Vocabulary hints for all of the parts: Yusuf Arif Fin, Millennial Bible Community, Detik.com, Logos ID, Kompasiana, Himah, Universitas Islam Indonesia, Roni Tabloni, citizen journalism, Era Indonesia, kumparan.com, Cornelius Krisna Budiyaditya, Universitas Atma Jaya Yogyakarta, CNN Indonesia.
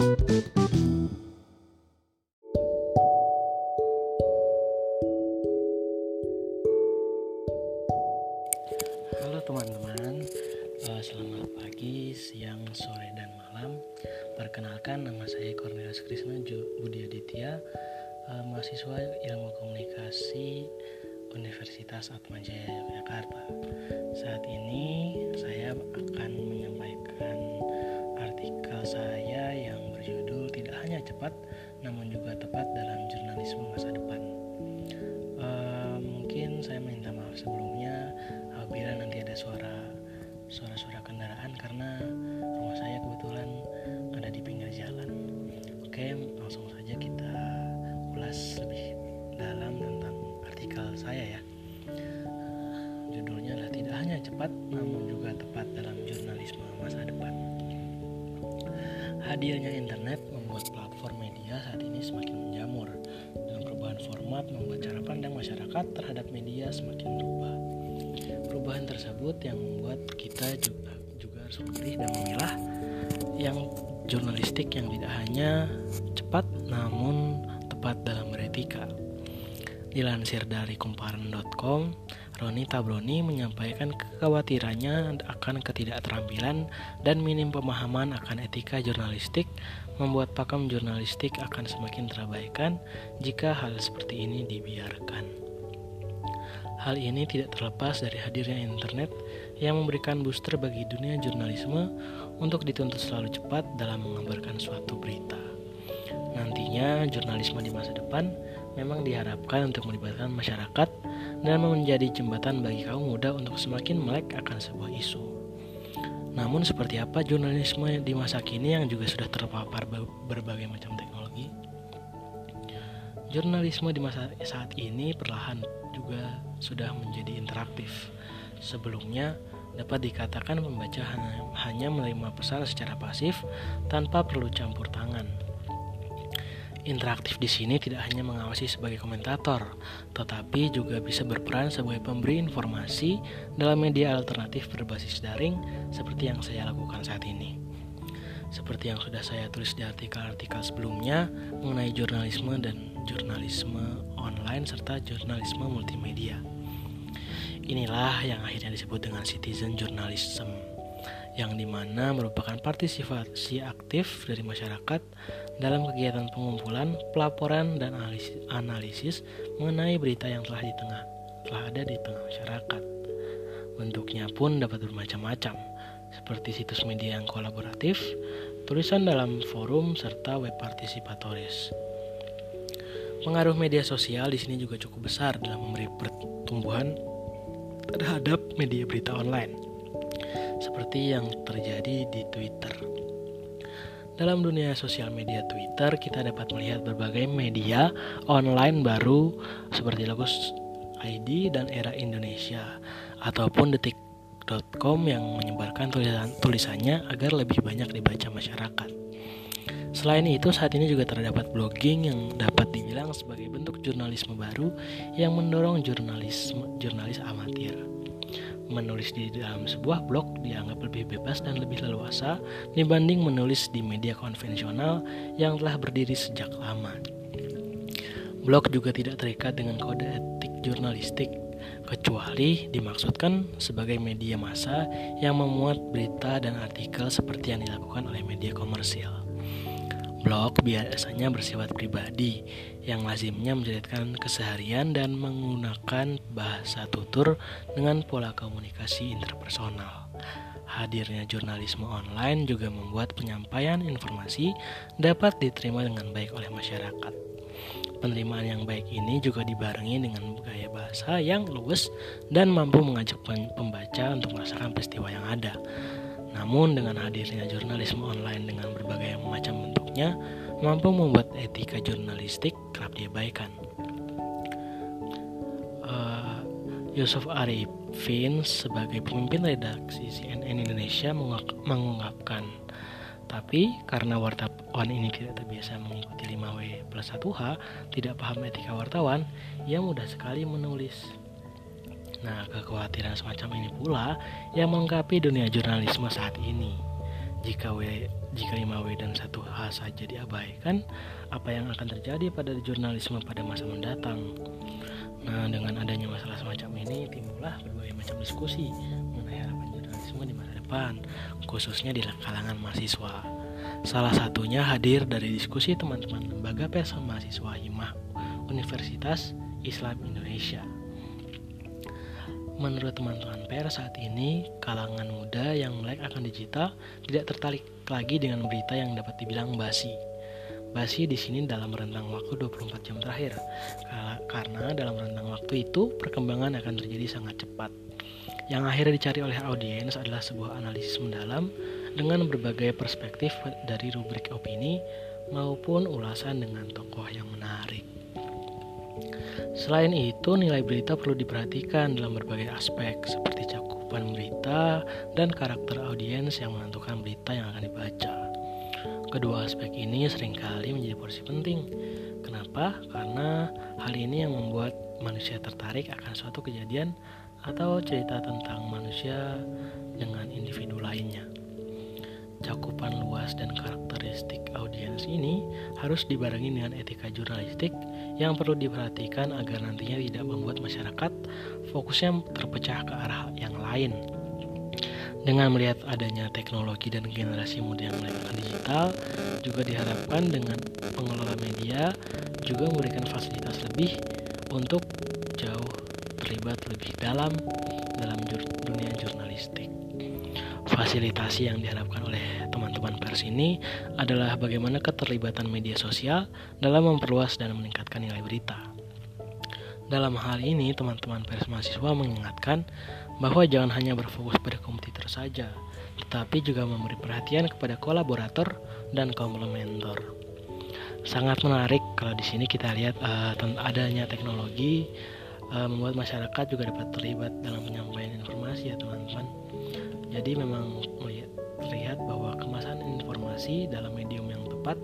Halo teman-teman, selamat pagi, siang, sore, dan malam. Perkenalkan, nama saya Cornelius Krisna Budiyaditya, mahasiswa ilmu komunikasi Universitas Atma Jaya Yogyakarta. Saat ini saya akan menyampaikan artikel saya yang berjudul "Tidak hanya cepat, namun juga tepat dalam jurnalisme masa depan". Mungkin saya minta maaf sebelumnya apabila nanti ada suara-suara kendaraan karena rumah saya kebetulan ada di pinggir jalan. Oke, langsung saja kita ulas lebih dalam tentang artikel saya ya. Judulnya adalah "Tidak hanya cepat, namun juga tepat dalam jurnalisme masa depan". Hadirnya internet membuat platform media saat ini semakin menjamur. Dengan perubahan format membuat cara pandang masyarakat terhadap media semakin berubah. Perubahan tersebut yang membuat kita juga harus memilih dan memilah yang jurnalistik yang tidak hanya cepat namun tepat dalam beretika. Dilansir dari kumparan.com, Roni Tabloni menyampaikan kekhawatirannya akan ketidakterampilan dan minim pemahaman akan etika jurnalistik membuat pakem jurnalistik akan semakin terabaikan jika hal seperti ini dibiarkan. Hal ini tidak terlepas dari hadirnya internet yang memberikan booster bagi dunia jurnalisme untuk dituntut selalu cepat dalam mengabarkan suatu berita. Nantinya, jurnalisme di masa depan memang diharapkan untuk melibatkan masyarakat dan menjadi jembatan bagi kaum muda untuk semakin melek akan sebuah isu. Namun, seperti apa jurnalisme di masa kini yang juga sudah terpapar berbagai macam teknologi? Jurnalisme di masa saat ini perlahan juga sudah menjadi interaktif. Sebelumnya, dapat dikatakan pembaca hanya menerima pesan secara pasif tanpa perlu campur tangan. Interaktif di sini tidak hanya mengawasi sebagai komentator, tetapi juga bisa berperan sebagai pemberi informasi dalam media alternatif berbasis daring seperti yang saya lakukan saat ini. Seperti yang sudah saya tulis di artikel-artikel sebelumnya mengenai jurnalisme dan jurnalisme online serta jurnalisme multimedia. Inilah yang akhirnya disebut dengan citizen journalism, yang dimana merupakan partisipasi aktif dari masyarakat dalam kegiatan pengumpulan, pelaporan, dan analisis mengenai berita yang telah ada di tengah masyarakat. Bentuknya pun dapat bermacam-macam, seperti situs media yang kolaboratif, tulisan dalam forum, serta web partisipatoris. Pengaruh media sosial di sini juga cukup besar dalam memberi pertumbuhan terhadap media berita online, seperti yang terjadi di Twitter. Dalam dunia sosial media Twitter, kita dapat melihat berbagai media online baru seperti Logos ID dan Era Indonesia, ataupun Detik.com yang menyebarkan tulisannya agar lebih banyak dibaca masyarakat. Selain itu, saat ini juga terdapat blogging yang dapat dibilang sebagai bentuk jurnalisme baru yang mendorong jurnalis amatir. Menulis di dalam sebuah blog dianggap lebih bebas dan lebih leluasa dibanding menulis di media konvensional yang telah berdiri sejak lama. Blog juga tidak terikat dengan kode etik jurnalistik, kecuali dimaksudkan sebagai media massa yang memuat berita dan artikel seperti yang dilakukan oleh media komersial. Blog biasanya bersifat pribadi, yang lazimnya menjadikan keseharian dan menggunakan bahasa tutur dengan pola komunikasi interpersonal. Hadirnya jurnalisme online juga membuat penyampaian informasi dapat diterima dengan baik oleh masyarakat. Penerimaan yang baik ini juga dibarengi dengan gaya bahasa yang luwes dan mampu mengajak pembaca untuk merasakan peristiwa yang ada. Namun, dengan hadirnya jurnalisme online dengan berbagai macam bentuknya, mampu membuat etika jurnalistik kerap diabaikan. Yusuf Arif Fin sebagai pemimpin redaksi CNN Indonesia mengungkapkan, tapi karena wartawan ini tidak terbiasa mengikuti 5W+1H, tidak paham etika wartawan, ia mudah sekali menulis. Nah, kekhawatiran semacam ini pula yang melengkapi dunia jurnalisme saat ini. Jika Jika 5W dan 1H saja diabaikan, apa yang akan terjadi pada jurnalisme pada masa mendatang? Nah, dengan adanya masalah semacam ini, timbullah berbagai macam diskusi mengenai harapan jurnalisme di masa depan, khususnya di kalangan mahasiswa. Salah satunya hadir dari diskusi teman-teman lembaga pers mahasiswa Himah Universitas Islam Indonesia. Menurut teman-teman pers saat ini, kalangan muda yang melek akan digital tidak tertarik lagi dengan berita yang dapat dibilang basi. Basi di sini dalam rentang waktu 24 jam terakhir, karena dalam rentang waktu itu perkembangan akan terjadi sangat cepat. Yang akhirnya dicari oleh audiens adalah sebuah analisis mendalam dengan berbagai perspektif dari rubrik opini maupun ulasan dengan tokoh yang menarik. Selain itu, nilai berita perlu diperhatikan dalam berbagai aspek seperti cakupan berita dan karakter audiens yang menentukan berita yang akan dibaca. Kedua aspek ini seringkali menjadi porsi penting. Kenapa? Karena hal ini yang membuat manusia tertarik akan suatu kejadian atau cerita tentang manusia dengan individu lainnya. Cakupan luas dan karakteristik audiens ini harus dibarengi dengan etika jurnalistik yang perlu diperhatikan agar nantinya tidak membuat masyarakat fokusnya terpecah ke arah yang lain. Dengan melihat adanya teknologi dan generasi muda yang melakukan digital, juga diharapkan dengan pengelola media juga memberikan fasilitas lebih untuk jauh terlibat lebih dalam dunia jurnalistik. Fasilitasi yang diharapkan oleh teman-teman pers ini adalah bagaimana keterlibatan media sosial dalam memperluas dan meningkatkan nilai berita. Dalam hal ini, teman-teman pers mahasiswa mengingatkan bahwa jangan hanya berfokus pada kompetitor saja, tetapi juga memberi perhatian kepada kolaborator dan komplementer. Sangat menarik kalau di sini kita lihat adanya teknologi membuat masyarakat juga dapat terlibat dalam penyampaian informasi, ya teman-teman. Jadi memang terlihat bahwa kemasan informasi dalam medium yang tepat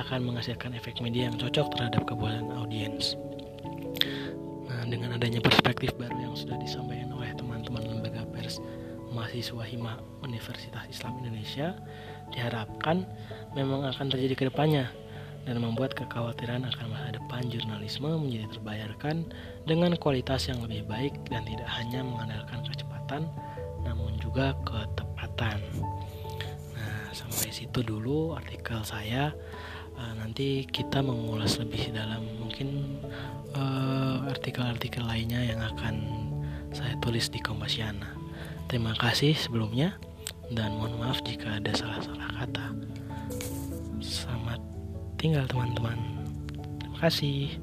akan menghasilkan efek media yang cocok terhadap kebutuhan audiens. Nah, dengan adanya perspektif baru yang sudah disampaikan oleh teman-teman lembaga pers mahasiswa Himah Universitas Islam Indonesia, diharapkan memang akan terjadi ke depannya dan membuat kekhawatiran akan masa depan jurnalisme menjadi terbayarkan dengan kualitas yang lebih baik dan tidak hanya mengandalkan kecepatan, namun juga ketepatan. Nah, sampai situ dulu artikel saya. Nanti kita mengulas lebih dalam mungkin artikel-artikel lainnya yang akan saya tulis di Kompasiana. Terima kasih sebelumnya dan mohon maaf jika ada salah-salah kata. Selamat tinggal teman-teman. Terima kasih.